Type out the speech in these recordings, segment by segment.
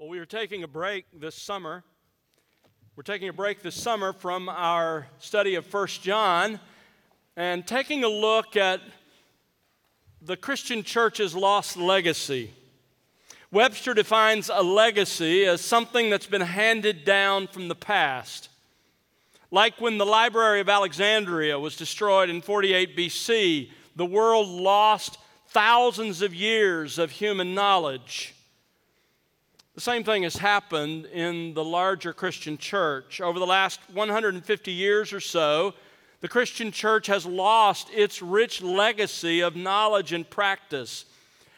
Well, we were taking a break this summer. We're taking a break this summer from our study of 1 John and taking a look at the Christian church's lost legacy. Webster defines a legacy as something that's been handed down from the past. Like when the Library of Alexandria was destroyed in 48 BC, the world lost thousands of years of human knowledge. The same thing has happened in the larger Christian church. Over the last 150 years or so, the Christian church has lost its rich legacy of knowledge and practice.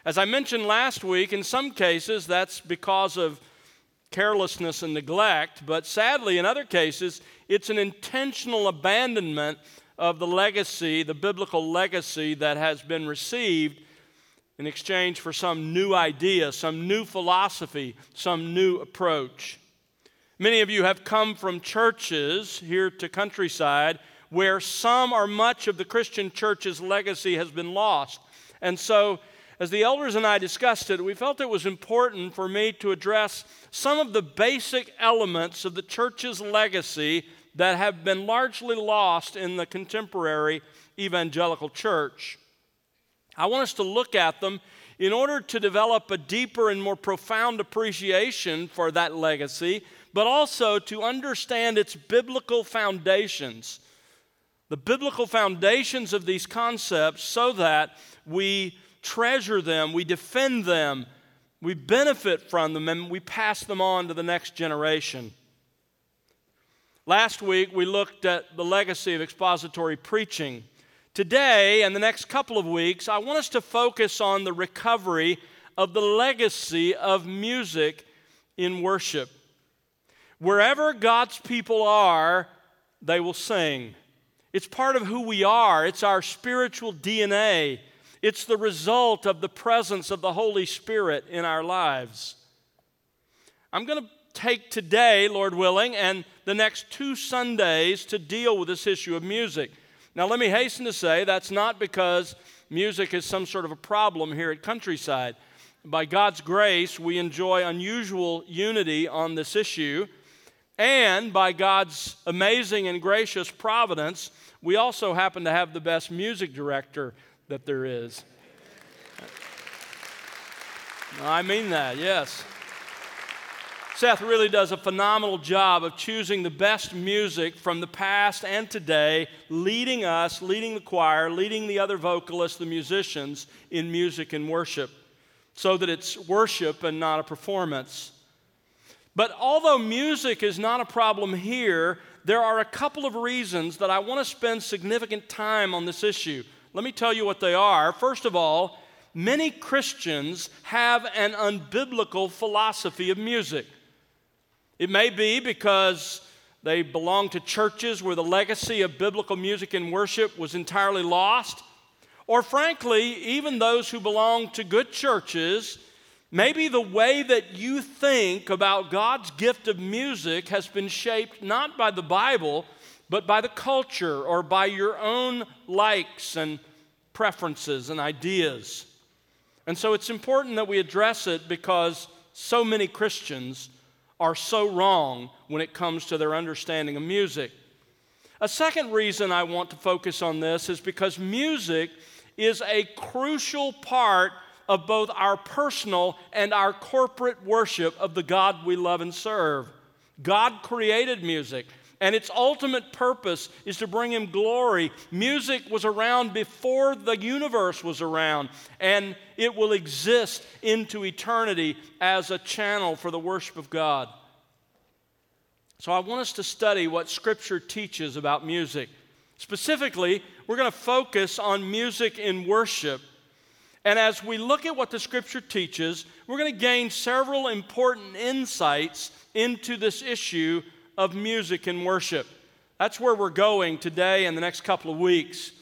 As I mentioned last week, in some cases that's because of carelessness and neglect, but sadly in other cases it's an intentional abandonment of the legacy, the biblical legacy that has been received in exchange for some new idea, some new philosophy, some new approach. Many of you have come from churches here to Countryside where some or much of the Christian church's legacy has been lost. And so, as the elders and I discussed it, we felt it was important for me to address some of the basic elements of the church's legacy that have been largely lost in the contemporary evangelical church. I want us to look at them in order to develop a deeper and more profound appreciation for that legacy, but also to understand its biblical foundations, the biblical foundations of these concepts, so that we treasure them, we defend them, we benefit from them, and we pass them on to the next generation. Last week, we looked at the legacy of expository preaching. Today and the next couple of weeks, I want us to focus on the recovery of the legacy of music in worship. Wherever God's people are, they will sing. It's part of who we are. It's our spiritual DNA. It's the result of the presence of the Holy Spirit in our lives. I'm going to take today, Lord willing, and the next 2 Sundays to deal with this issue of music. Now, let me hasten to say that's not because music is some sort of a problem here at Countryside. By God's grace, we enjoy unusual unity on this issue, and by God's amazing and gracious providence, we also happen to have the best music director that there is. I mean that, yes. Seth really does a phenomenal job of choosing the best music from the past and today, leading us, leading the choir, leading the other vocalists, the musicians in music and worship, so that it's worship and not a performance. But although music is not a problem here, there are a couple of reasons that I want to spend significant time on this issue. Let me tell you what they are. First of all, many Christians have an unbiblical philosophy of music. It may be because they belong to churches where the legacy of biblical music and worship was entirely lost. Or frankly, even those who belong to good churches, maybe the way that you think about God's gift of music has been shaped not by the Bible, but by the culture or by your own likes and preferences and ideas. And so it's important that we address it because so many Christians are so wrong when it comes to their understanding of music. A second reason I want to focus on this is because music is a crucial part of both our personal and our corporate worship of the God we love and serve. God created music, and its ultimate purpose is to bring Him glory. Music was around before the universe was around, and it will exist into eternity as a channel for the worship of God. So I want us to study what Scripture teaches about music. Specifically, we're going to focus on music in worship. And as we look at what the Scripture teaches, we're going to gain several important insights into this issue of music and worship. That's where we're going today and the next couple of weeks.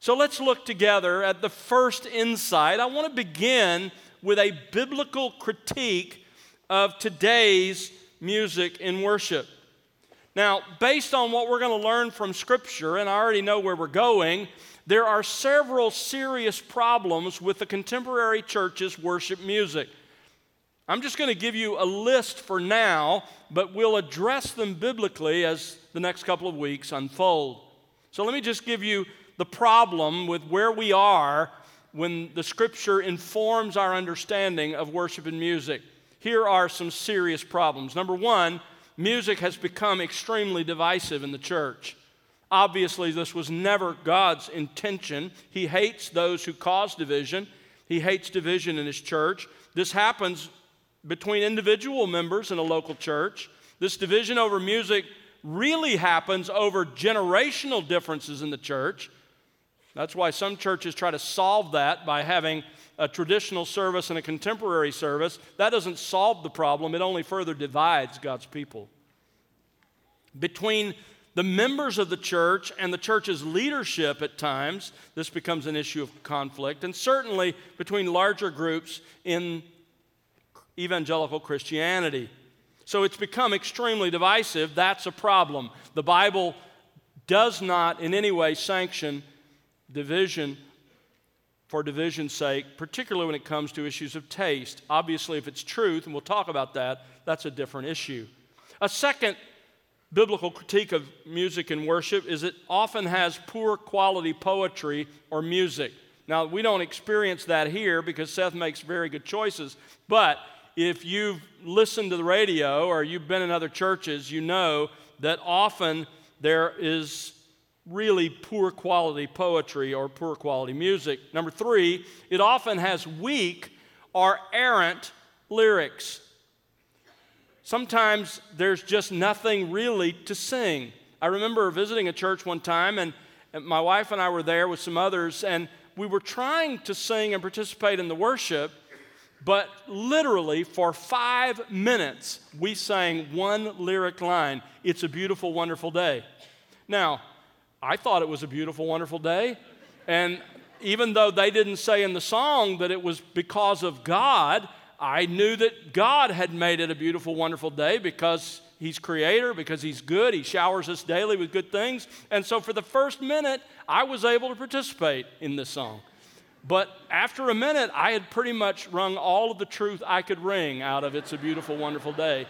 So let's look together at the first insight. I want to begin with a biblical critique of today's music in worship. Now, based on what we're going to learn from Scripture, and I already know where we're going, there are several serious problems with the contemporary church's worship music. I'm just going to give you a list for now, but we'll address them biblically as the next couple of weeks unfold. So let me just give you the problem with where we are when the Scripture informs our understanding of worship and music. Here are some serious problems. Number one, music has become extremely divisive in the church. Obviously, this was never God's intention. He hates those who cause division. He hates division in His church. This happens between individual members in a local church. This division over music really happens over generational differences in the church. That's why some churches try to solve that by having a traditional service and a contemporary service. That doesn't solve the problem. It only further divides God's people. Between the members of the church and the church's leadership at times, this becomes an issue of conflict, and certainly between larger groups in evangelical Christianity. So it's become extremely divisive. That's a problem. The Bible does not in any way sanction division for division's sake, particularly when it comes to issues of taste. Obviously, if it's truth, and we'll talk about that, that's a different issue. A second biblical critique of music and worship is it often has poor quality poetry or music. Now, we don't experience that here because Seth makes very good choices, but if you've listened to the radio or you've been in other churches, you know that often there is really poor quality poetry or poor quality music. Number three, it often has weak or errant lyrics. Sometimes there's just nothing really to sing. I remember visiting a church one time, and my wife and I were there with some others, and we were trying to sing and participate in the worship, but literally for 5 minutes we sang one lyric line, "It's a beautiful, wonderful day." Now, I thought it was a beautiful, wonderful day, and even though they didn't say in the song that it was because of God, I knew that God had made it a beautiful, wonderful day because He's Creator, because He's good. He showers us daily with good things. And so for the first minute, I was able to participate in this song. But after a minute, I had pretty much wrung all of the truth I could wring out of "It's a Beautiful, Wonderful Day."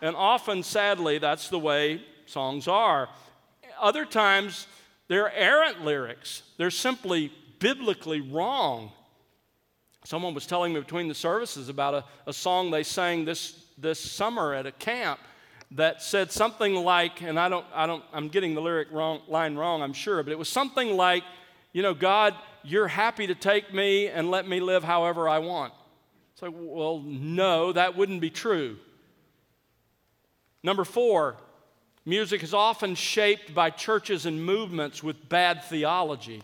And often, sadly, that's the way songs are. Other times, they're errant lyrics. They're simply biblically wrong. Someone was telling me between the services about a song they sang this summer at a camp that said something like, and I'm getting the line wrong, I'm sure, but it was something like, you know, "God, you're happy to take me and let me live however I want." It's like, well, no, that wouldn't be true. Number four, music is often shaped by churches and movements with bad theology.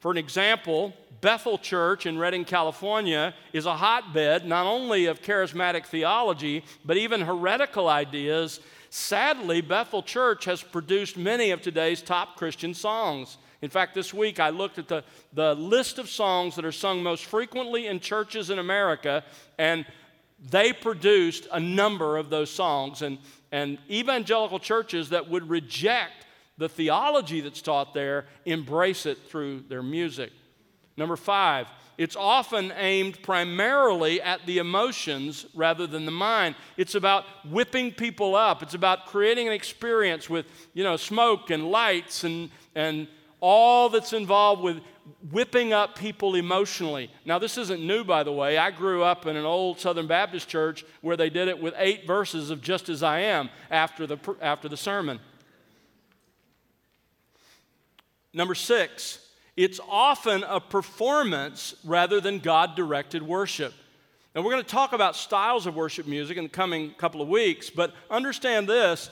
For an example, Bethel Church in Redding, California is a hotbed not only of charismatic theology, but even heretical ideas. Sadly, Bethel Church has produced many of today's top Christian songs. In fact, this week I looked at the list of songs that are sung most frequently in churches in America, and they produced a number of those songs. And evangelical churches that would reject the theology that's taught there embrace it through their music. Number five, it's often aimed primarily at the emotions rather than the mind. It's about whipping people up. It's about creating an experience with, you know, smoke and lights and all that's involved with whipping up people emotionally. Now, this isn't new, by the way. I grew up in an old Southern Baptist church where they did it with 8 verses of "Just As I Am" after the sermon. Number six, it's often a performance rather than God-directed worship. Now, we're going to talk about styles of worship music in the coming couple of weeks, but understand this,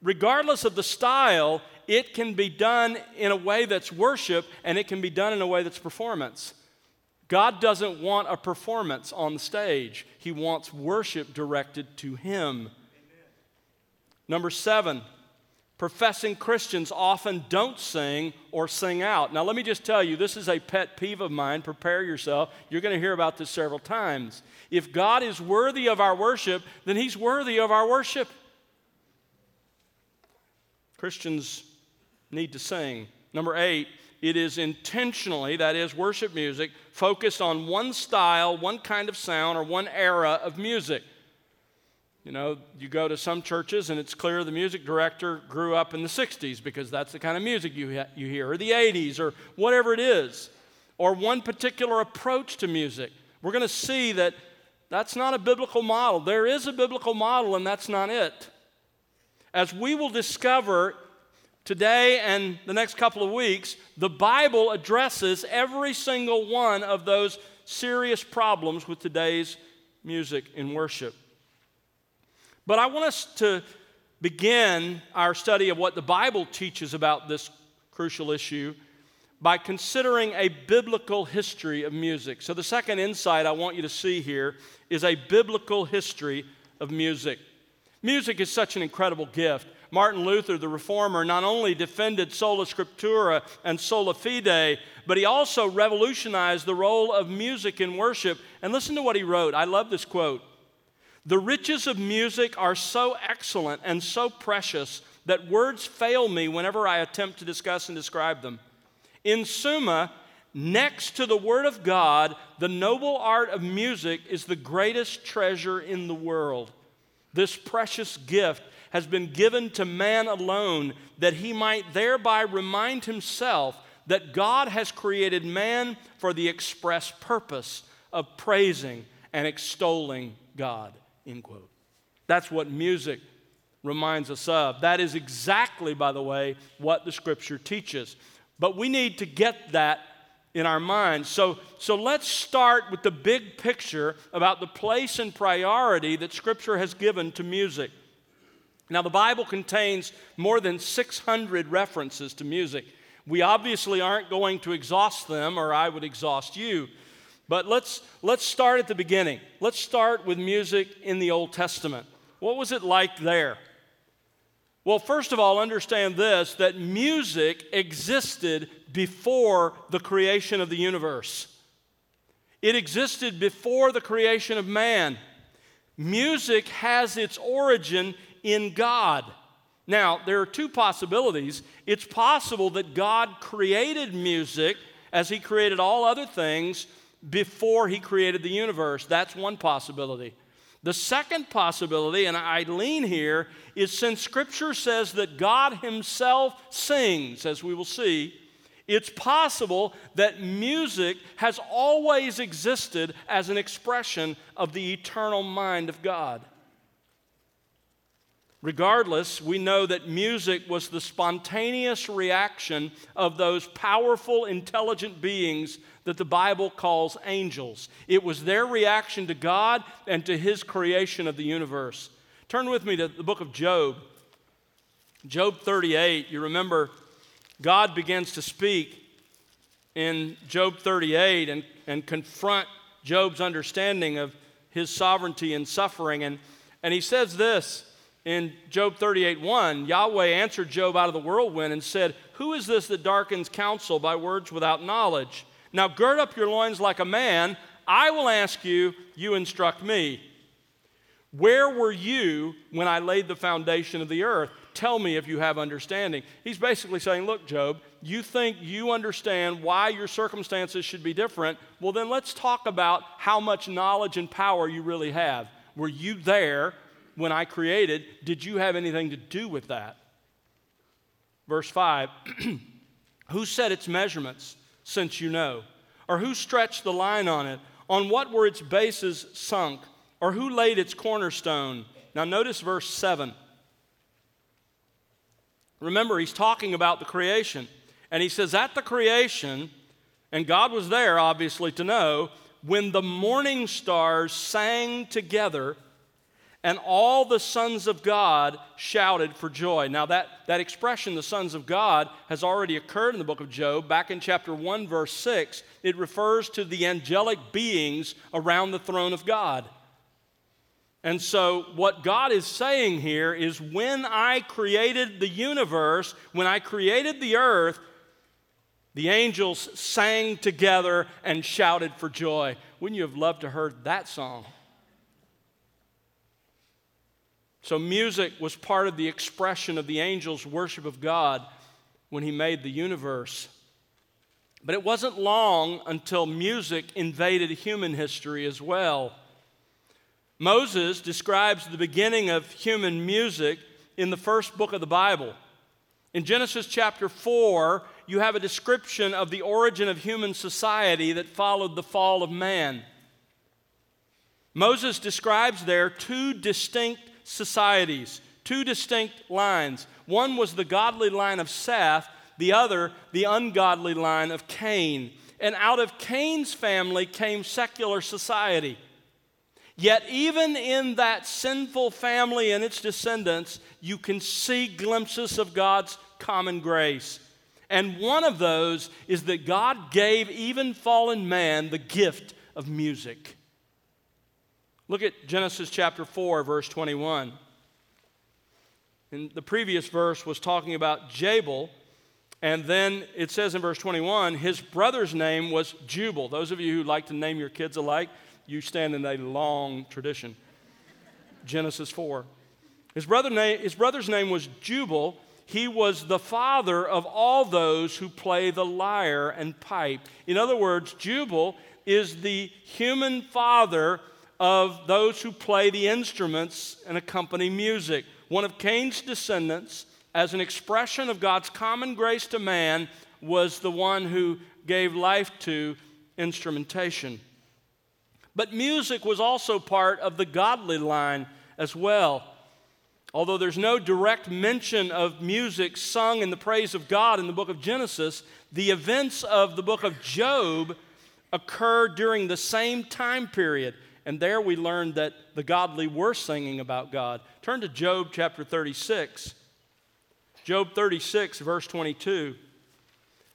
regardless of the style, it can be done in a way that's worship, and it can be done in a way that's performance. God doesn't want a performance on the stage. He wants worship directed to Him. Amen. Number seven, professing Christians often don't sing or sing out. Now, let me just tell you, this is a pet peeve of mine. Prepare yourself. You're going to hear about this several times. If God is worthy of our worship, then He's worthy of our worship. Christians need to sing. Number eight, it is intentionally, that is worship music, focused on one style, one kind of sound, or one era of music. You know, you go to some churches and it's clear the music director grew up in the 60s because that's the kind of music you hear, or the 80s, or whatever it is, or one particular approach to music. We're going to see that that's not a biblical model. There is a biblical model, and that's not it. As we will discover today and the next couple of weeks, the Bible addresses every single one of those serious problems with today's music in worship. But I want us to begin our study of what the Bible teaches about this crucial issue by considering a biblical history of music. So the second insight I want you to see here is a biblical history of music. Music is such an incredible gift. Martin Luther, the reformer, not only defended sola scriptura and sola fide, but he also revolutionized the role of music in worship. And listen to what he wrote. I love this quote. "The riches of music are so excellent and so precious that words fail me whenever I attempt to discuss and describe them. In summa, next to the Word of God, the noble art of music is the greatest treasure in the world. This precious gift has been given to man alone, that he might thereby remind himself that God has created man for the express purpose of praising and extolling God." End quote. That's what music reminds us of. That is exactly, by the way, what the Scripture teaches. But we need to get that in our minds. So let's start with the big picture about the place and priority that Scripture has given to music. Now, the Bible contains more than 600 references to music. We obviously aren't going to exhaust them, or I would exhaust you. But let's start at the beginning. Let's start with music in the Old Testament. What was it like there? Well, first of all, understand this, that music existed before the creation of the universe. It existed before the creation of man. Music has its origin in God. Now, there are two possibilities. It's possible that God created music as he created all other things before he created the universe. That's one possibility. The second possibility, and I lean here, is since Scripture says that God himself sings, as we will see, it's possible that music has always existed as an expression of the eternal mind of God. Regardless, we know that music was the spontaneous reaction of those powerful, intelligent beings that the Bible calls angels. It was their reaction to God and to his creation of the universe. Turn with me to the book of Job. Job 38, you remember God begins to speak in Job 38 and confront Job's understanding of his sovereignty and suffering. And he says this. In Job 38:1, Yahweh answered Job out of the whirlwind and said, "Who is this that darkens counsel by words without knowledge? Now gird up your loins like a man. I will ask you, you instruct me. Where were you when I laid the foundation of the earth? Tell me if you have understanding." He's basically saying, look, Job, you think you understand why your circumstances should be different. Well, then let's talk about how much knowledge and power you really have. Were you there when I created? Did you have anything to do with that? Verse 5, "Who set its measurements, since you know? Or who stretched the line on it? On what were its bases sunk? Or who laid its cornerstone?" Now notice verse 7. Remember, he's talking about the creation. And he says, at the creation, and God was there, obviously, to know, when the morning stars sang together, and all the sons of God shouted for joy. Now that expression, the sons of God, has already occurred in the book of Job. Back in chapter 1, verse 6, it refers to the angelic beings around the throne of God. And so what God is saying here is, when I created the universe, when I created the earth, the angels sang together and shouted for joy. Wouldn't you have loved to heard that song? So music was part of the expression of the angels' worship of God when he made the universe. But it wasn't long until music invaded human history as well. Moses describes the beginning of human music in the first book of the Bible. In Genesis chapter 4, you have a description of the origin of human society that followed the fall of man. Moses describes there two distinct societies, two distinct lines. One was the godly line of Seth, the other, the ungodly line of Cain. And out of Cain's family came secular society. Yet even in that sinful family and its descendants, you can see glimpses of God's common grace. And one of those is that God gave even fallen man the gift of music. Look at Genesis chapter 4, verse 21. And the previous verse was talking about Jabal, and then it says in verse 21, his brother's name was Jubal. Those of you who like to name your kids alike, you stand in a long tradition. Genesis 4. His brother's name was Jubal. He was the father of all those who play the lyre and pipe. In other words, Jubal is the human father of those who play the instruments and accompany music. One of Cain's descendants, as an expression of God's common grace to man, was the one who gave life to instrumentation. But music was also part of the godly line as well. Although there's no direct mention of music sung in the praise of God in the book of Genesis, the events of the book of Job occur during the same time period. And there we learned that the godly were singing about God. Turn to Job chapter 36. Job 36, verse 22.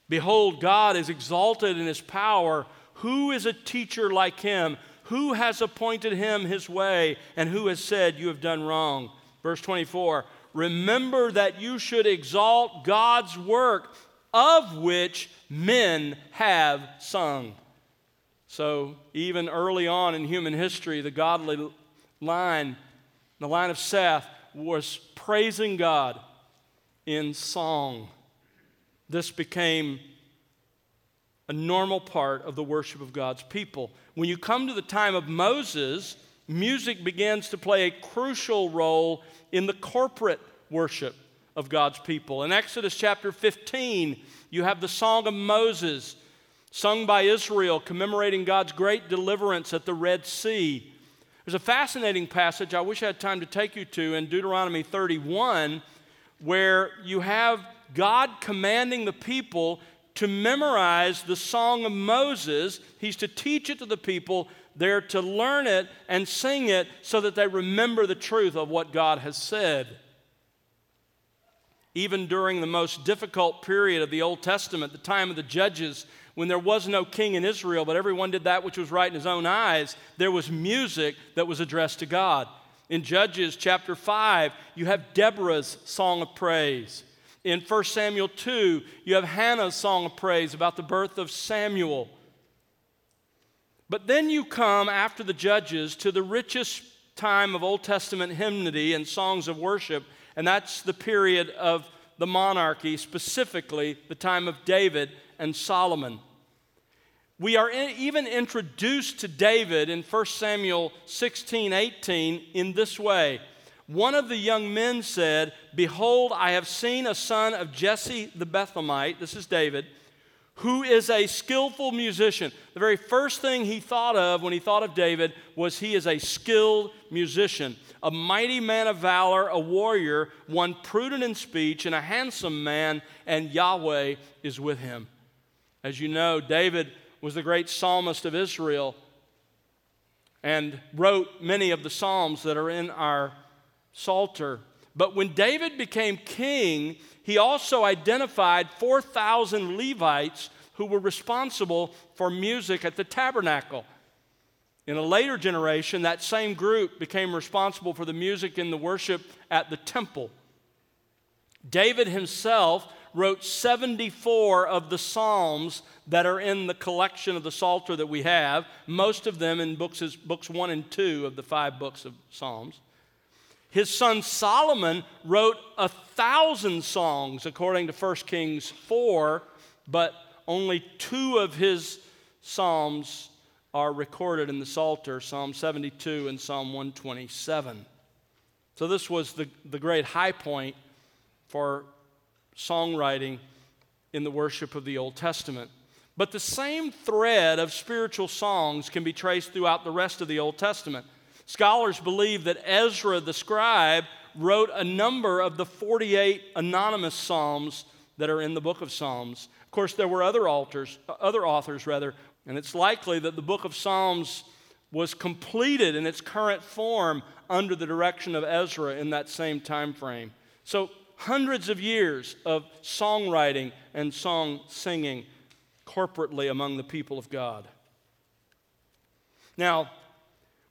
Behold, God is exalted in his power. Who is a teacher like him? Who has appointed him his way? And who has said, you have done wrong? Verse 24. Remember that you should exalt God's work, of which men have sung. So even early on in human history, the godly line, the line of Seth, was praising God in song. This became a normal part of the worship of God's people. When you come to the time of Moses, music begins to play a crucial role in the corporate worship of God's people. In Exodus chapter 15, you have the Song of Moses, sung by Israel, commemorating God's great deliverance at the Red Sea. There's a fascinating passage I wish I had time to take you to in Deuteronomy 31, where you have God commanding the people to memorize the Song of Moses. He's to teach it to the people. They're to learn it and sing it so that they remember the truth of what God has said. Even during the most difficult period of the Old Testament, the time of the Judges, when there was no king in Israel, but everyone did that which was right in his own eyes, there was music that was addressed to God. In Judges chapter 5, you have Deborah's song of praise. In 1 Samuel 2, you have Hannah's song of praise about the birth of Samuel. But then you come, after the Judges, to the richest time of Old Testament hymnody and songs of worship, and that's the period of the monarchy, specifically the time of David and Solomon. We are even introduced to David in 1 Samuel 16:18 in this way. One of the young men said, behold, I have seen a son of Jesse the Bethlehemite, this is David, who is a skillful musician. The very first thing he thought of when he thought of David was he is a skilled musician, a mighty man of valor, a warrior, one prudent in speech, and a handsome man, and Yahweh is with him. As you know, David was the great psalmist of Israel and wrote many of the psalms that are in our Psalter. But when David became king, he also identified 4,000 Levites who were responsible for music at the tabernacle. In a later generation, that same group became responsible for the music and the worship at the temple. David himself wrote 74 of the Psalms that are in the collection of the Psalter that we have, most of them in books 1 and 2 of the 5 books of Psalms. His son Solomon wrote 1,000 songs, according to 1 Kings 4, but only two of his psalms are recorded in the Psalter, Psalm 72 and Psalm 127. So this was the great high point for songwriting in the worship of the Old Testament. But the same thread of spiritual songs can be traced throughout the rest of the Old Testament. Scholars believe that Ezra the scribe wrote a number of the 48 anonymous psalms that are in the book of Psalms. Of course, there were other authors, and it's likely that the book of Psalms was completed in its current form under the direction of Ezra in that same time frame. So hundreds of years of songwriting and song singing corporately among the people of God. Now,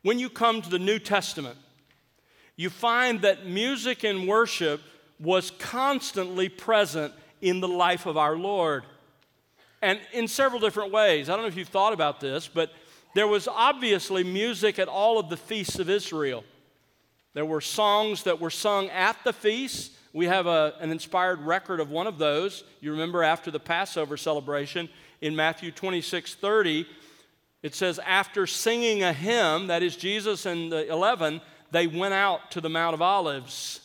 when you come to the New Testament, you find that music and worship was constantly present in the life of our Lord, and in several different ways. I don't know if you've thought about this, but there was obviously music at all of the feasts of Israel. There were songs that were sung at the feasts. We have an inspired record of one of those. You remember after the Passover celebration in Matthew 26:30, it says, after singing a hymn, that is Jesus and the 11, they went out to the Mount of Olives.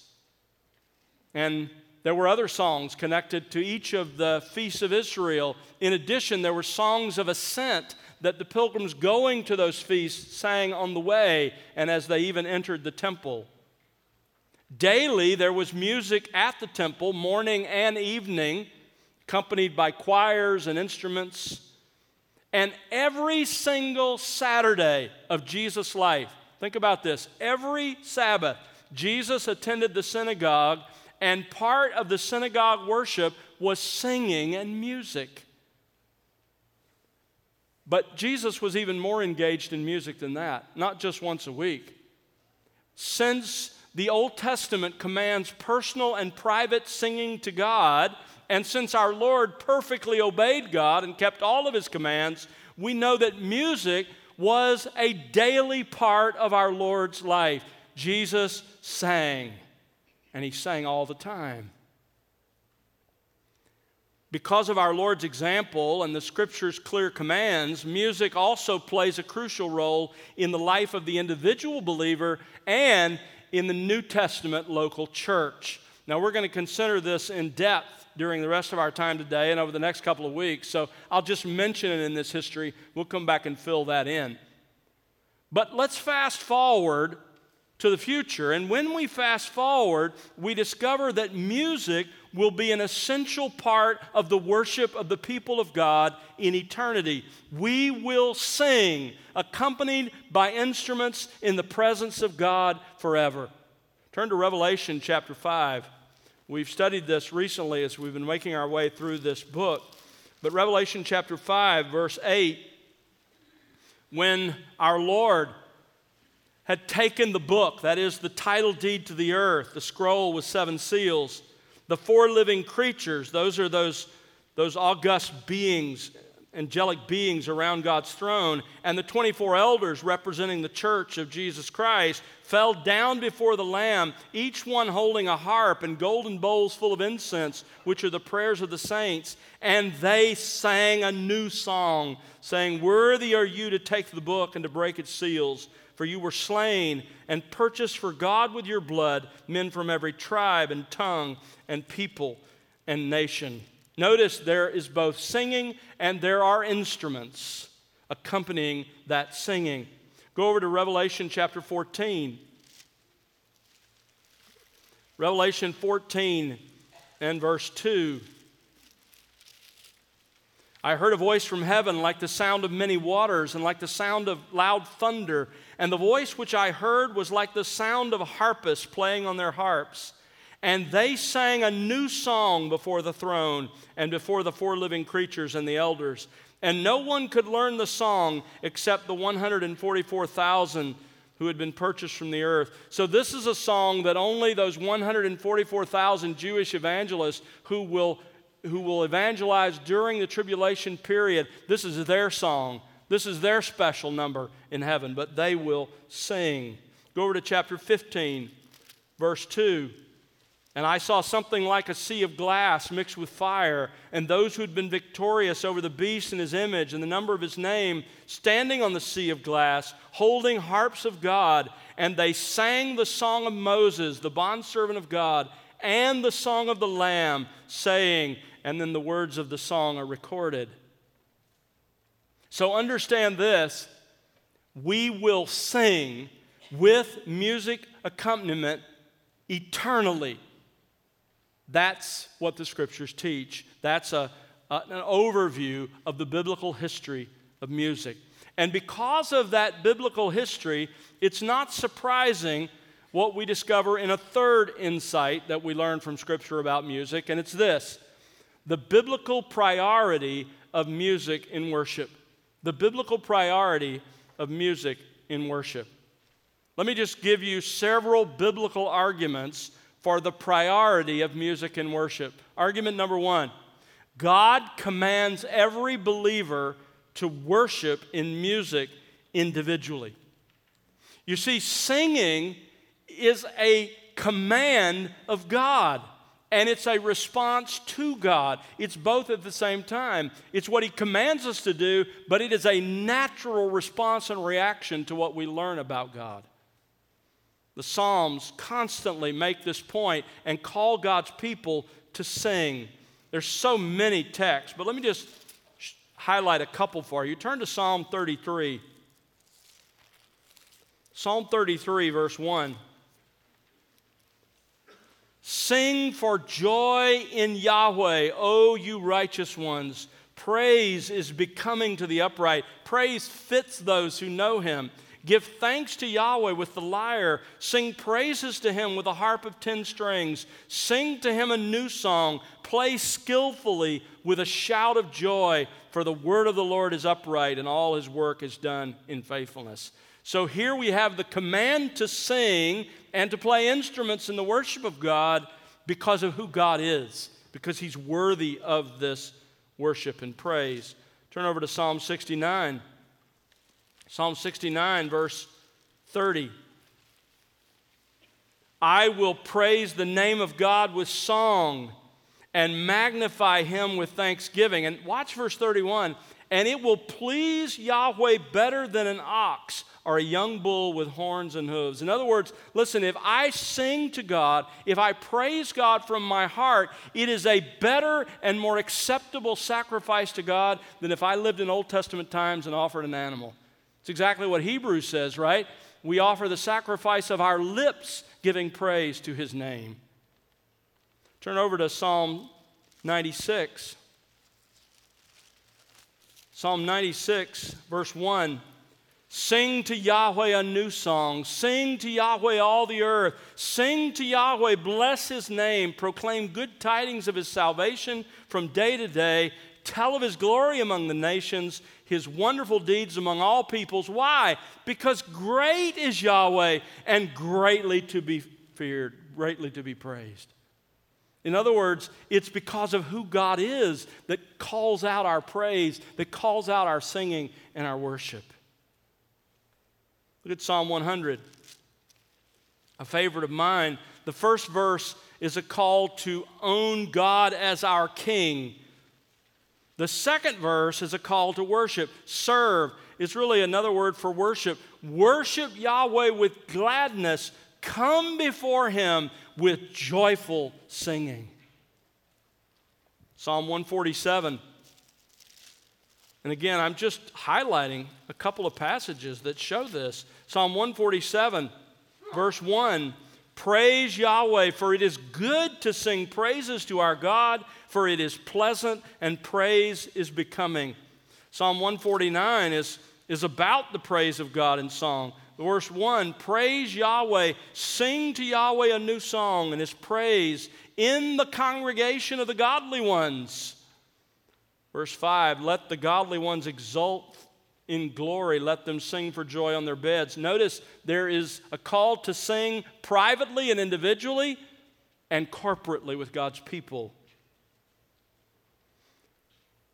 And there were other songs connected to each of the feasts of Israel. In addition, there were songs of ascent that the pilgrims going to those feasts sang on the way and as they even entered the temple. Daily, there was music at the temple, morning and evening, accompanied by choirs and instruments. And every single Saturday of Jesus' life, think about this, every Sabbath, Jesus attended the synagogue, and part of the synagogue worship was singing and music. But Jesus was even more engaged in music than that, not just once a week. Since the Old Testament commands personal and private singing to God, and since our Lord perfectly obeyed God and kept all of his commands, we know that music was a daily part of our Lord's life. Jesus sang, and he sang all the time. Because of our Lord's example and the Scripture's clear commands, music also plays a crucial role in the life of the individual believer and in the New Testament local church. Now, we're going to consider this in depth during the rest of our time today and over the next couple of weeks, so I'll just mention it in this history. We'll come back and fill that in. But let's fast forward to the future. And when we fast forward, we discover that music will be an essential part of the worship of the people of God in eternity. We will sing, accompanied by instruments, in the presence of God forever. Turn to Revelation chapter 5. We've studied this recently as we've been making our way through this book. But Revelation chapter 5, verse 8, when our Lord had taken the book, that is the title deed to the earth, the scroll with seven seals, the four living creatures, those are those august beings, angelic beings around God's throne, and the 24 elders representing the church of Jesus Christ fell down before the Lamb, each one holding a harp and golden bowls full of incense, which are the prayers of the saints, and they sang a new song, saying, "Worthy are you to take the book and to break its seals, for you were slain and purchased for God with your blood men from every tribe and tongue and people and nation." Notice there is both singing and there are instruments accompanying that singing. Go over to Revelation chapter 14. Revelation 14 and verse 2. I heard a voice from heaven like the sound of many waters and like the sound of loud thunder. And the voice which I heard was like the sound of harpists playing on their harps. And they sang a new song before the throne and before the four living creatures and the elders. And no one could learn the song except the 144,000 who had been purchased from the earth. So this is a song that only those 144,000 Jewish evangelists who will evangelize during the tribulation period, this is their song. This is their special number in heaven, but they will sing. Go over to chapter 15, verse 2. And I saw something like a sea of glass mixed with fire, and those who had been victorious over the beast and his image and the number of his name, standing on the sea of glass, holding harps of God, and they sang the song of Moses, the bondservant of God, and the song of the Lamb, saying, and then the words of the song are recorded. So understand this, we will sing with music accompaniment eternally. That's what the Scriptures teach. That's an overview of the biblical history of music. And because of that biblical history, it's not surprising what we discover in a third insight that we learn from Scripture about music, and it's this: the biblical priority of music in worship. The biblical priority of music in worship. Let me just give you several biblical arguments for the priority of music and worship. Argument number one, God commands every believer to worship in music individually. You see, singing is a command of God, and it's a response to God. It's both at the same time. It's what He commands us to do, but it is a natural response and reaction to what we learn about God. The Psalms constantly make this point and call God's people to sing. There's so many texts, but let me just highlight a couple for you. Turn to Psalm 33. Psalm 33, verse 1. Sing for joy in Yahweh, O you righteous ones. Praise is becoming to the upright. Praise fits those who know Him. Give thanks to Yahweh with the lyre. Sing praises to Him with a harp of 10 strings. Sing to Him a new song. Play skillfully with a shout of joy, for the word of the Lord is upright, and all His work is done in faithfulness. So here we have the command to sing and to play instruments in the worship of God because of who God is, because He's worthy of this worship and praise. Turn over to Psalm 69. Psalm 69, verse 30. I will praise the name of God with song and magnify Him with thanksgiving. And watch verse 31. And it will please Yahweh better than an ox or a young bull with horns and hooves. In other words, listen, if I sing to God, if I praise God from my heart, it is a better and more acceptable sacrifice to God than if I lived in Old Testament times and offered an animal. It's exactly what Hebrews says, right? We offer the sacrifice of our lips, giving praise to His name. Turn over to Psalm 96. Psalm 96, verse 1. Sing to Yahweh a new song. Sing to Yahweh all the earth. Sing to Yahweh, bless His name. Proclaim good tidings of His salvation from day to day. Tell of His glory among the nations, His wonderful deeds among all peoples. Why? Because great is Yahweh and greatly to be feared, greatly to be praised. In other words, it's because of who God is that calls out our praise, that calls out our singing and our worship. Look at Psalm 100, a favorite of mine. The first verse is a call to own God as our King. The second verse is a call to worship. Serve is really another word for worship. Worship Yahweh with gladness. Come before Him with joyful singing. Psalm 147. And again, I'm just highlighting a couple of passages that show this. Psalm 147, verse 1. Praise Yahweh, for it is good to sing praises to our God, for it is pleasant and praise is becoming. Psalm 149 is about the praise of God in song. Verse 1, praise Yahweh, sing to Yahweh a new song and His praise in the congregation of the godly ones. Verse 5, let the godly ones exult in glory, let them sing for joy on their beds. Notice there is a call to sing privately and individually and corporately with God's people.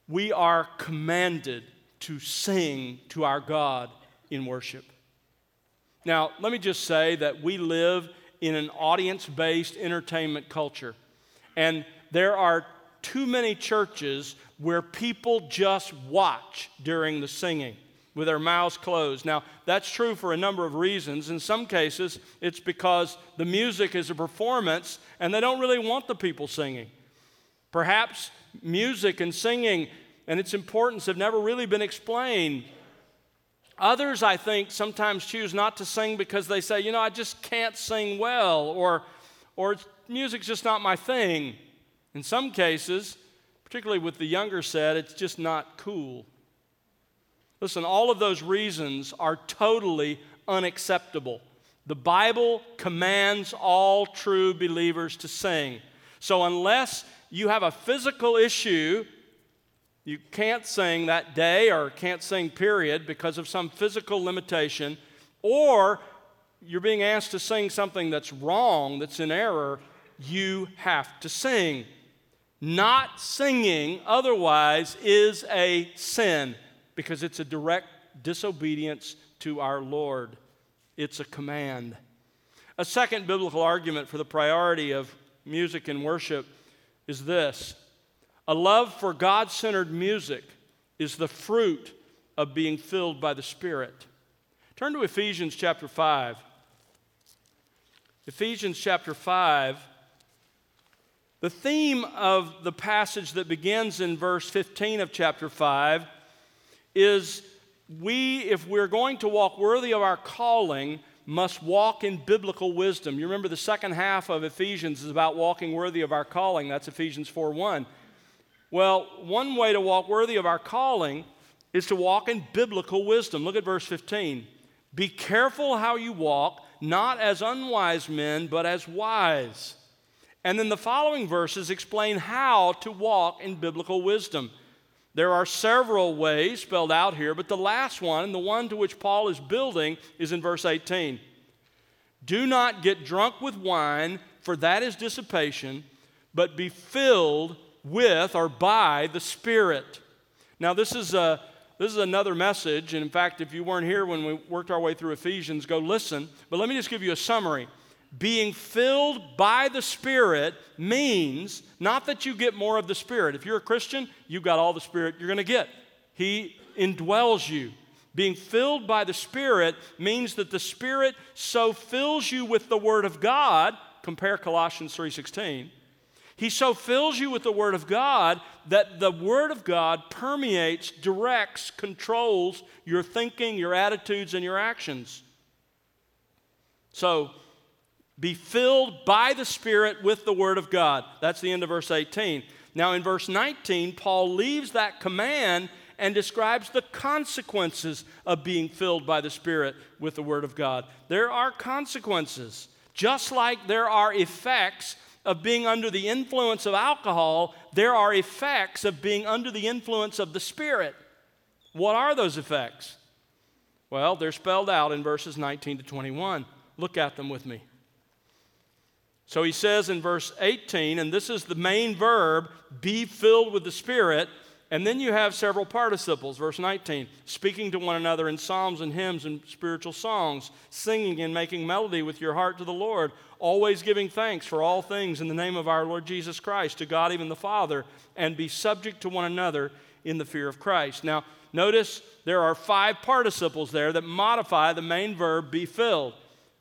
We are commanded to sing to our God in worship. Now, let me just say that we live in an audience-based entertainment culture. And there are too many churches where people just watch during the singing with their mouths closed. Now, that's true for a number of reasons. In some cases, it's because the music is a performance and they don't really want the people singing. Perhaps music and singing and its importance have never really been explained. Others, I think, sometimes choose not to sing because they say, you know, I just can't sing well, or music's just not my thing. In some cases, particularly with the younger set, it's just not cool. Listen, all of those reasons are totally unacceptable. The Bible commands all true believers to sing. So unless you have a physical issue, you can't sing that day or can't sing period because of some physical limitation, or you're being asked to sing something that's wrong, that's in error, you have to sing. Not singing otherwise is a sin because it's a direct disobedience to our Lord. It's a command. A second biblical argument for the priority of music in worship is this: a love for God-centered music is the fruit of being filled by the Spirit. Turn to Ephesians chapter 5. Ephesians chapter 5. The theme of the passage that begins in verse 15 of chapter 5 is if we're going to walk worthy of our calling, must walk in biblical wisdom. You remember the second half of Ephesians is about walking worthy of our calling. That's Ephesians 4:1. Well, one way to walk worthy of our calling is to walk in biblical wisdom. Look at verse 15. Be careful how you walk, not as unwise men, but as wise. And then the following verses explain how to walk in biblical wisdom. There are several ways spelled out here, but the last one, and the one to which Paul is building, is in verse 18. Do not get drunk with wine, for that is dissipation, but be filled with or by the Spirit. Now, this is another message, and in fact, if you weren't here when we worked our way through Ephesians, go listen. But let me just give you a summary. Being filled by the Spirit means not that you get more of the Spirit. If you're a Christian, you've got all the Spirit you're going to get. He indwells you. Being filled by the Spirit means that the Spirit so fills you with the Word of God, compare Colossians 3:16, He so fills you with the Word of God that the Word of God permeates, directs, controls your thinking, your attitudes, and your actions. So, be filled by the Spirit with the Word of God. That's the end of verse 18. Now in verse 19, Paul leaves that command and describes the consequences of being filled by the Spirit with the Word of God. There are consequences, just like there are effects of being under the influence of alcohol. There are effects of being under the influence of the Spirit. What are those effects? Well, they're spelled out in verses 19 to 21. Look at them with me. So he says in verse 18, and this is the main verb, be filled with the Spirit, and then you have several participles. Verse 19, speaking to one another in psalms and hymns and spiritual songs, singing and making melody with your heart to the Lord, always giving thanks for all things in the name of our Lord Jesus Christ, to God even the Father, and be subject to one another in the fear of Christ. Now, notice there are five participles there that modify the main verb, be filled.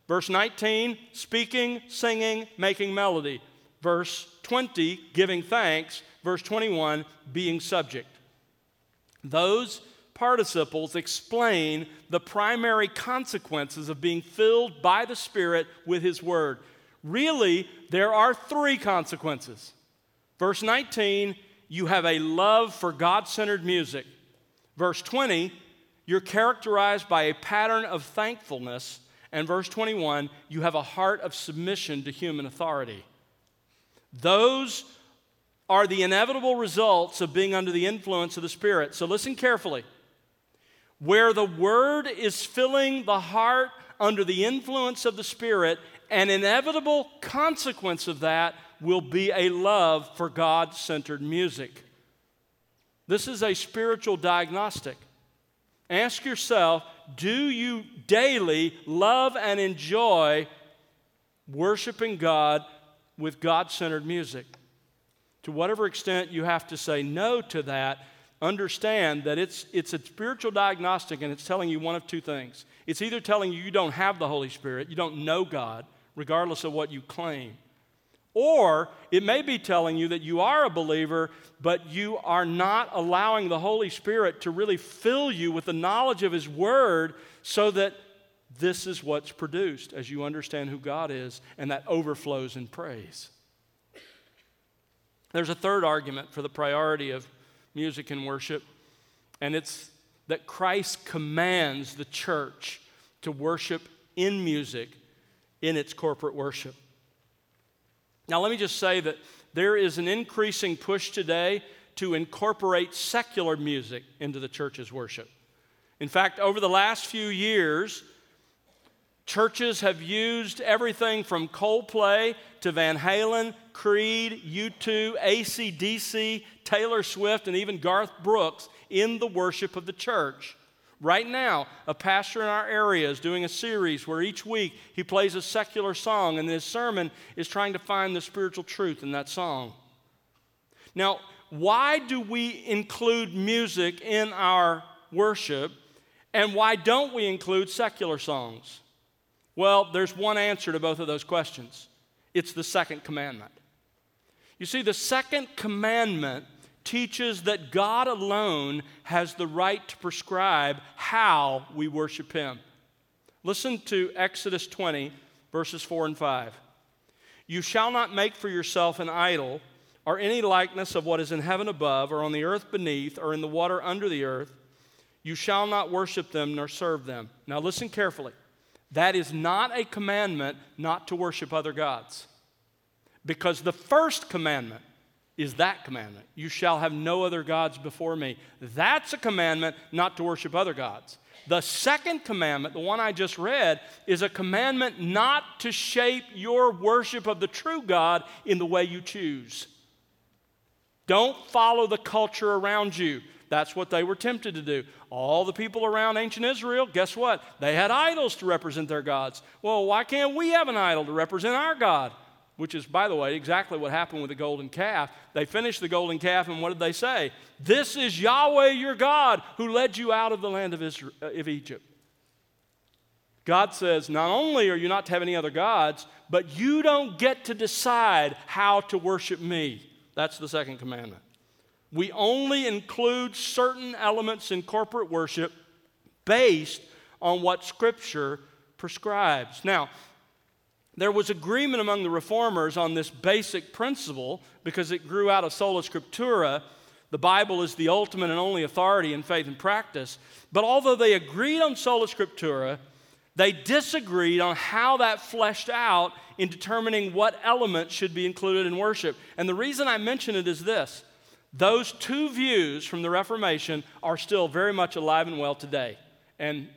Verse 19, speaking, singing, making melody. Verse 20, giving thanks. Verse 21, being subject. Those participles explain the primary consequences of being filled by the Spirit with His Word. Really, there are three consequences. Verse 19, you have a love for God-centered music. Verse 20, you're characterized by a pattern of thankfulness. And verse 21, you have a heart of submission to human authority. Those are the inevitable results of being under the influence of the Spirit. So listen carefully. Where the Word is filling the heart under the influence of the Spirit, an inevitable consequence of that will be a love for God-centered music. This is a spiritual diagnostic. Ask yourself, do you daily love and enjoy worshiping God with God-centered music. To whatever extent you have to say no to that, understand that it's a spiritual diagnostic, and it's telling you one of two things. It's either telling you don't have the Holy Spirit, you don't know God, regardless of what you claim. Or it may be telling you that you are a believer, but you are not allowing the Holy Spirit to really fill you with the knowledge of His Word so that this is what's produced as you understand who God is, and that overflows in praise. There's a third argument for the priority of music and worship, and it's that Christ commands the church to worship in music in its corporate worship. Now, let me just say that there is an increasing push today to incorporate secular music into the church's worship. In fact, over the last few years, churches have used everything from Coldplay to Van Halen, Creed, U2, AC/DC, Taylor Swift, and even Garth Brooks in the worship of the church. Right now, a pastor in our area is doing a series where each week he plays a secular song, and his sermon is trying to find the spiritual truth in that song. Now, why do we include music in our worship, and why don't we include secular songs? Well, there's one answer to both of those questions. It's the second commandment. You see, the second commandment teaches that God alone has the right to prescribe how we worship Him. Listen to Exodus 20, verses 4 and 5. You shall not make for yourself an idol or any likeness of what is in heaven above or on the earth beneath or in the water under the earth. You shall not worship them nor serve them. Now listen carefully. That is not a commandment not to worship other gods, because the first commandment is that commandment. You shall have no other gods before me. That's a commandment not to worship other gods. The second commandment, the one I just read, is a commandment not to shape your worship of the true God in the way you choose. Don't follow the culture around you. That's what they were tempted to do. All the people around ancient Israel, guess what? They had idols to represent their gods. Well, why can't we have an idol to represent our God? Which is, by the way, exactly what happened with the golden calf. They finished the golden calf, and what did they say? This is Yahweh your God who led you out of the land of Israel, of Egypt. God says, not only are you not to have any other gods, but you don't get to decide how to worship me. That's the second commandment. We only include certain elements in corporate worship based on what Scripture prescribes. Now, there was agreement among the reformers on this basic principle because it grew out of sola scriptura. The Bible is the ultimate and only authority in faith and practice. But although they agreed on sola scriptura, they disagreed on how that fleshed out in determining what elements should be included in worship. And the reason I mention it is this. Those two views from the Reformation are still very much alive and well today, and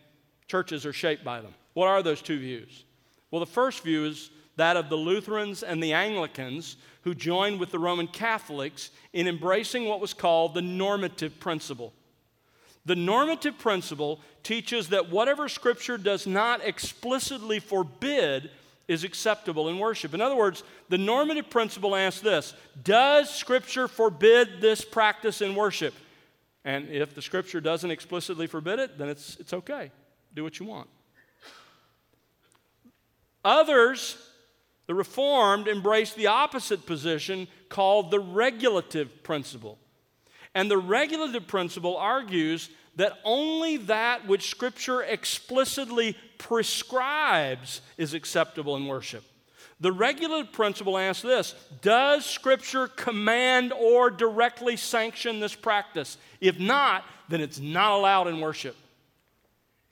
churches are shaped by them. What are those two views? Well, the first view is that of the Lutherans and the Anglicans, who joined with the Roman Catholics in embracing what was called the normative principle. The normative principle teaches that whatever Scripture does not explicitly forbid is acceptable in worship. In other words, the normative principle asks this: does Scripture forbid this practice in worship? And if the Scripture doesn't explicitly forbid it, then it's okay. Do what you want. Others, the Reformed, embraced the opposite position called the regulative principle. And the regulative principle argues that only that which Scripture explicitly prescribes is acceptable in worship. The regulative principle asks this: does Scripture command or directly sanction this practice? If not, then it's not allowed in worship.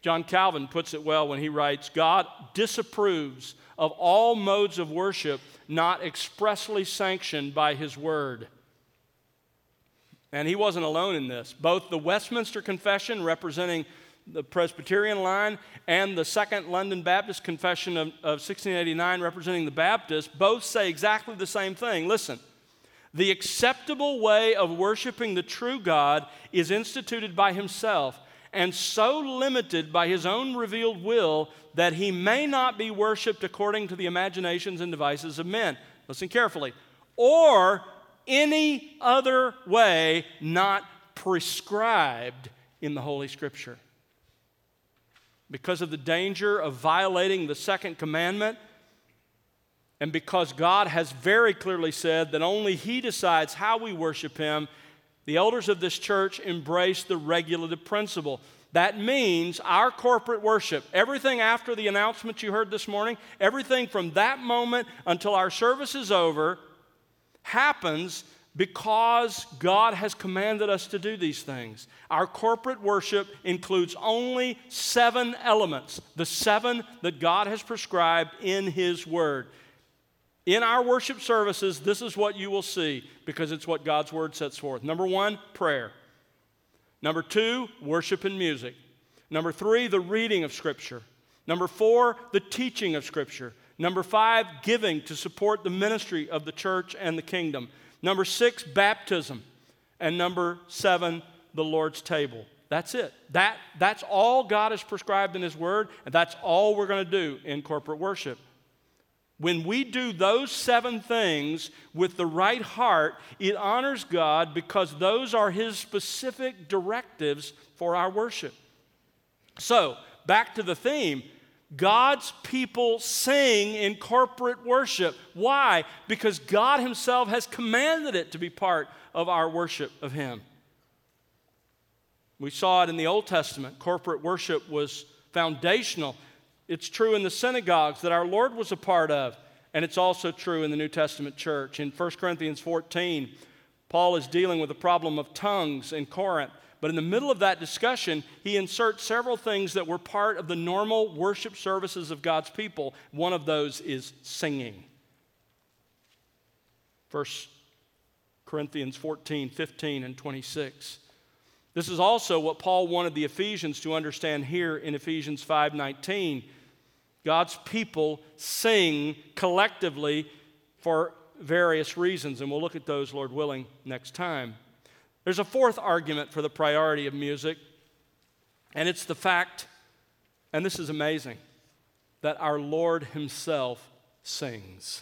John Calvin puts it well when he writes, God disapproves of all modes of worship not expressly sanctioned by His Word. And he wasn't alone in this. Both the Westminster Confession, representing the Presbyterian line, and the Second London Baptist Confession of 1689, representing the Baptists, both say exactly the same thing. Listen, the acceptable way of worshiping the true God is instituted by Himself, and so limited by his own revealed will that he may not be worshipped according to the imaginations and devices of men. Listen carefully. Or any other way not prescribed in the Holy Scripture. Because of the danger of violating the second commandment, and because God has very clearly said that only He decides how we worship Him, the elders of this church embrace the regulative principle. That means our corporate worship, everything after the announcement you heard this morning, everything from that moment until our service is over, happens because God has commanded us to do these things. Our corporate worship includes only 7 elements, the 7 that God has prescribed in His Word. In our worship services, this is what you will see because it's what God's Word sets forth. Number 1, prayer. Number 2, worship and music. Number 3, the reading of Scripture. Number 4, the teaching of Scripture. Number 5, giving to support the ministry of the church and the kingdom. Number 6, baptism. And number 7, the Lord's table. That's it. That's all God has prescribed in His Word, and that's all we're going to do in corporate worship. When we do those 7 things with the right heart, it honors God because those are His specific directives for our worship. So, back to the theme, God's people sing in corporate worship. Why? Because God Himself has commanded it to be part of our worship of Him. We saw it in the Old Testament. Corporate worship was foundational. It's true in the synagogues that our Lord was a part of, and it's also true in the New Testament church. In 1 Corinthians 14, Paul is dealing with the problem of tongues in Corinth, but in the middle of that discussion, he inserts several things that were part of the normal worship services of God's people. One of those is singing. 1 Corinthians 14, 15, and 26. This is also what Paul wanted the Ephesians to understand here in Ephesians 5:19. God's people sing collectively for various reasons, and we'll look at those, Lord willing, next time. There's a fourth argument for the priority of music, and it's the fact, and this is amazing, that our Lord Himself sings.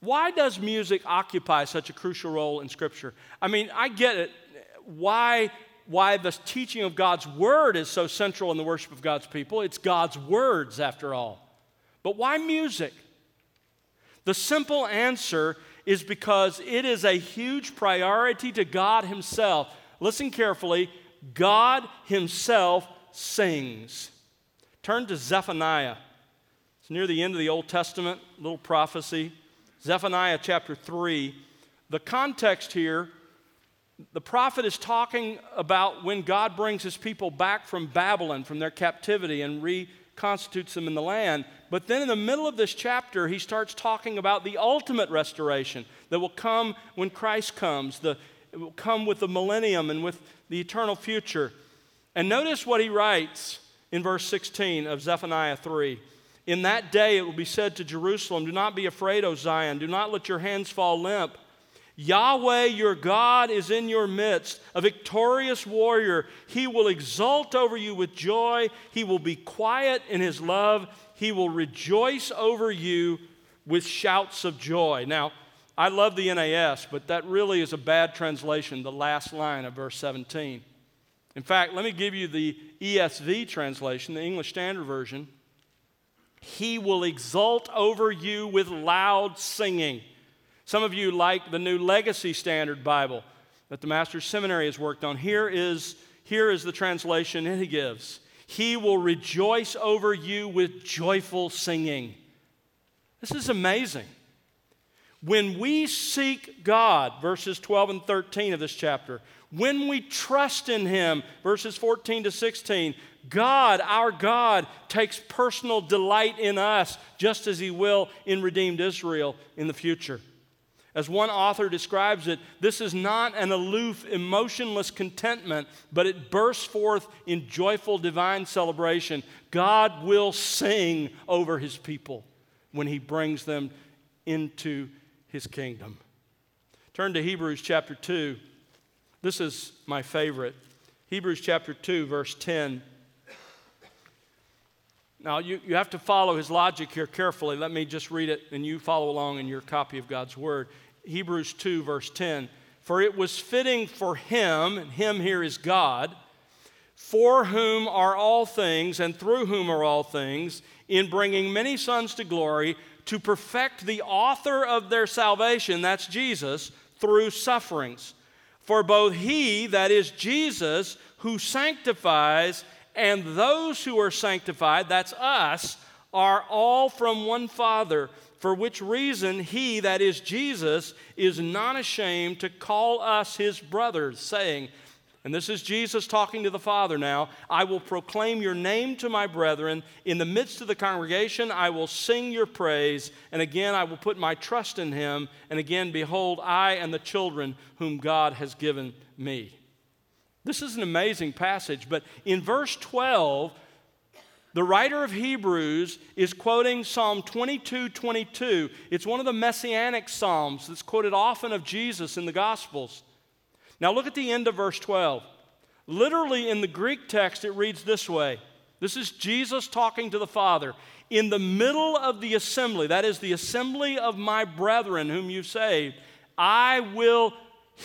Why does music occupy such a crucial role in Scripture? I mean, I get it. Why the teaching of God's Word is so central in the worship of God's people. It's God's words, after all. But why music? The simple answer is because it is a huge priority to God Himself. Listen carefully. God Himself sings. Turn to Zephaniah. It's near the end of the Old Testament, little prophecy. Zephaniah chapter 3. The context here, the prophet is talking about when God brings His people back from Babylon, from their captivity, and reconstitutes them in the land. But then in the middle of this chapter, he starts talking about the ultimate restoration that will come when Christ comes. It will come with the millennium and with the eternal future. And notice what he writes in verse 16 of Zephaniah 3. In that day it will be said to Jerusalem, "Do not be afraid, O Zion. Do not let your hands fall limp. Yahweh, your God, is in your midst, a victorious warrior. He will exult over you with joy. He will be quiet in His love. He will rejoice over you with shouts of joy." Now, I love the NAS, but that really is a bad translation, the last line of verse 17. In fact, let me give you the ESV translation, the English Standard Version. He will exult over you with loud singing. Some of you like the New Legacy Standard Bible that the Master's Seminary has worked on. Here is the translation he gives. He will rejoice over you with joyful singing. This is amazing. When we seek God, verses 12 and 13 of this chapter, when we trust in Him, verses 14 to 16, God, our God, takes personal delight in us, just as He will in redeemed Israel in the future. As one author describes it, this is not an aloof, emotionless contentment, but it bursts forth in joyful divine celebration. God will sing over His people when He brings them into His kingdom. Turn to Hebrews chapter 2. This is my favorite. Hebrews chapter 2, verse 10. Now, you have to follow his logic here carefully. Let me just read it, and you follow along in your copy of God's Word. Hebrews 2, verse 10. For it was fitting for him, and him here is God, for whom are all things and through whom are all things, in bringing many sons to glory, to perfect the author of their salvation, that's Jesus, through sufferings. For both he, that is Jesus, who sanctifies, and those who are sanctified, that's us, are all from one Father, for which reason he, that is Jesus, is not ashamed to call us his brothers, saying, and this is Jesus talking to the Father now, I will proclaim your name to my brethren. In the midst of the congregation, I will sing your praise. And again, I will put my trust in him. And again, behold, I and the children whom God has given me. This is an amazing passage, but in verse 12, the writer of Hebrews is quoting Psalm 22:22. It's one of the Messianic Psalms that's quoted often of Jesus in the Gospels. Now look at the end of verse 12. Literally in the Greek text, it reads this way. This is Jesus talking to the Father. In the middle of the assembly, that is the assembly of my brethren whom you saved, I will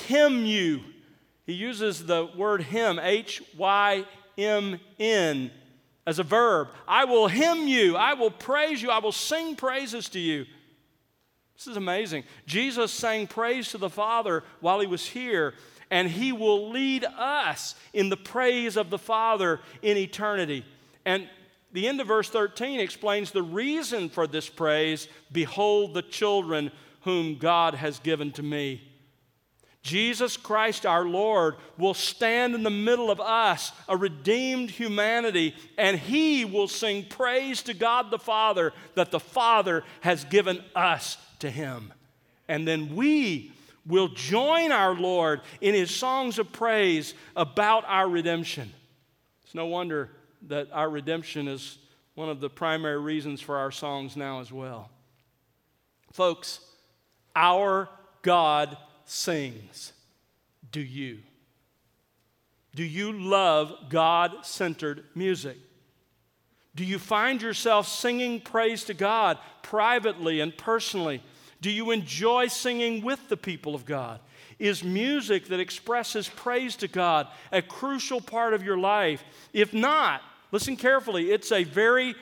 hymn you. He uses the word hymn, H-Y-M-N, as a verb. I will hymn you. I will praise you. I will sing praises to you. This is amazing. Jesus sang praise to the Father while he was here, and he will lead us in the praise of the Father in eternity. And the end of verse 13 explains the reason for this praise. Behold the children whom God has given to me. Jesus Christ our Lord will stand in the middle of us, a redeemed humanity, and he will sing praise to God the Father that the Father has given us to him. And then we will join our Lord in his songs of praise about our redemption. It's no wonder that our redemption is one of the primary reasons for our songs now as well. Folks, our God sings. Do you? Do you love God-centered music? Do you find yourself singing praise to God privately and personally? Do you enjoy singing with the people of God? Is music that expresses praise to God a crucial part of your life? If not, listen carefully, it's a very,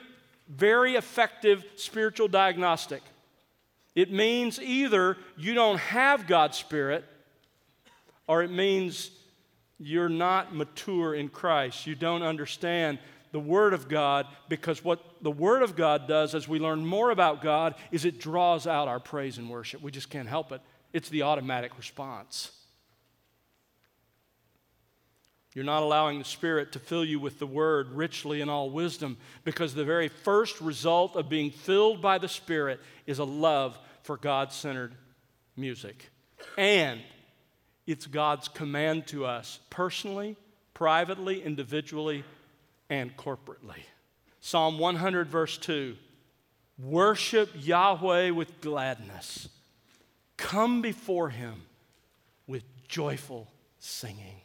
very effective spiritual diagnostic. It means either you don't have God's Spirit, or it means you're not mature in Christ. You don't understand the Word of God, because what the Word of God does as we learn more about God is it draws out our praise and worship. We just can't help it. It's the automatic response. You're not allowing the Spirit to fill you with the Word richly in all wisdom, because the very first result of being filled by the Spirit is a love for God-centered music. And it's God's command to us personally, privately, individually, and corporately. Psalm 100, verse 2, worship Yahweh with gladness. Come before him with joyful singing.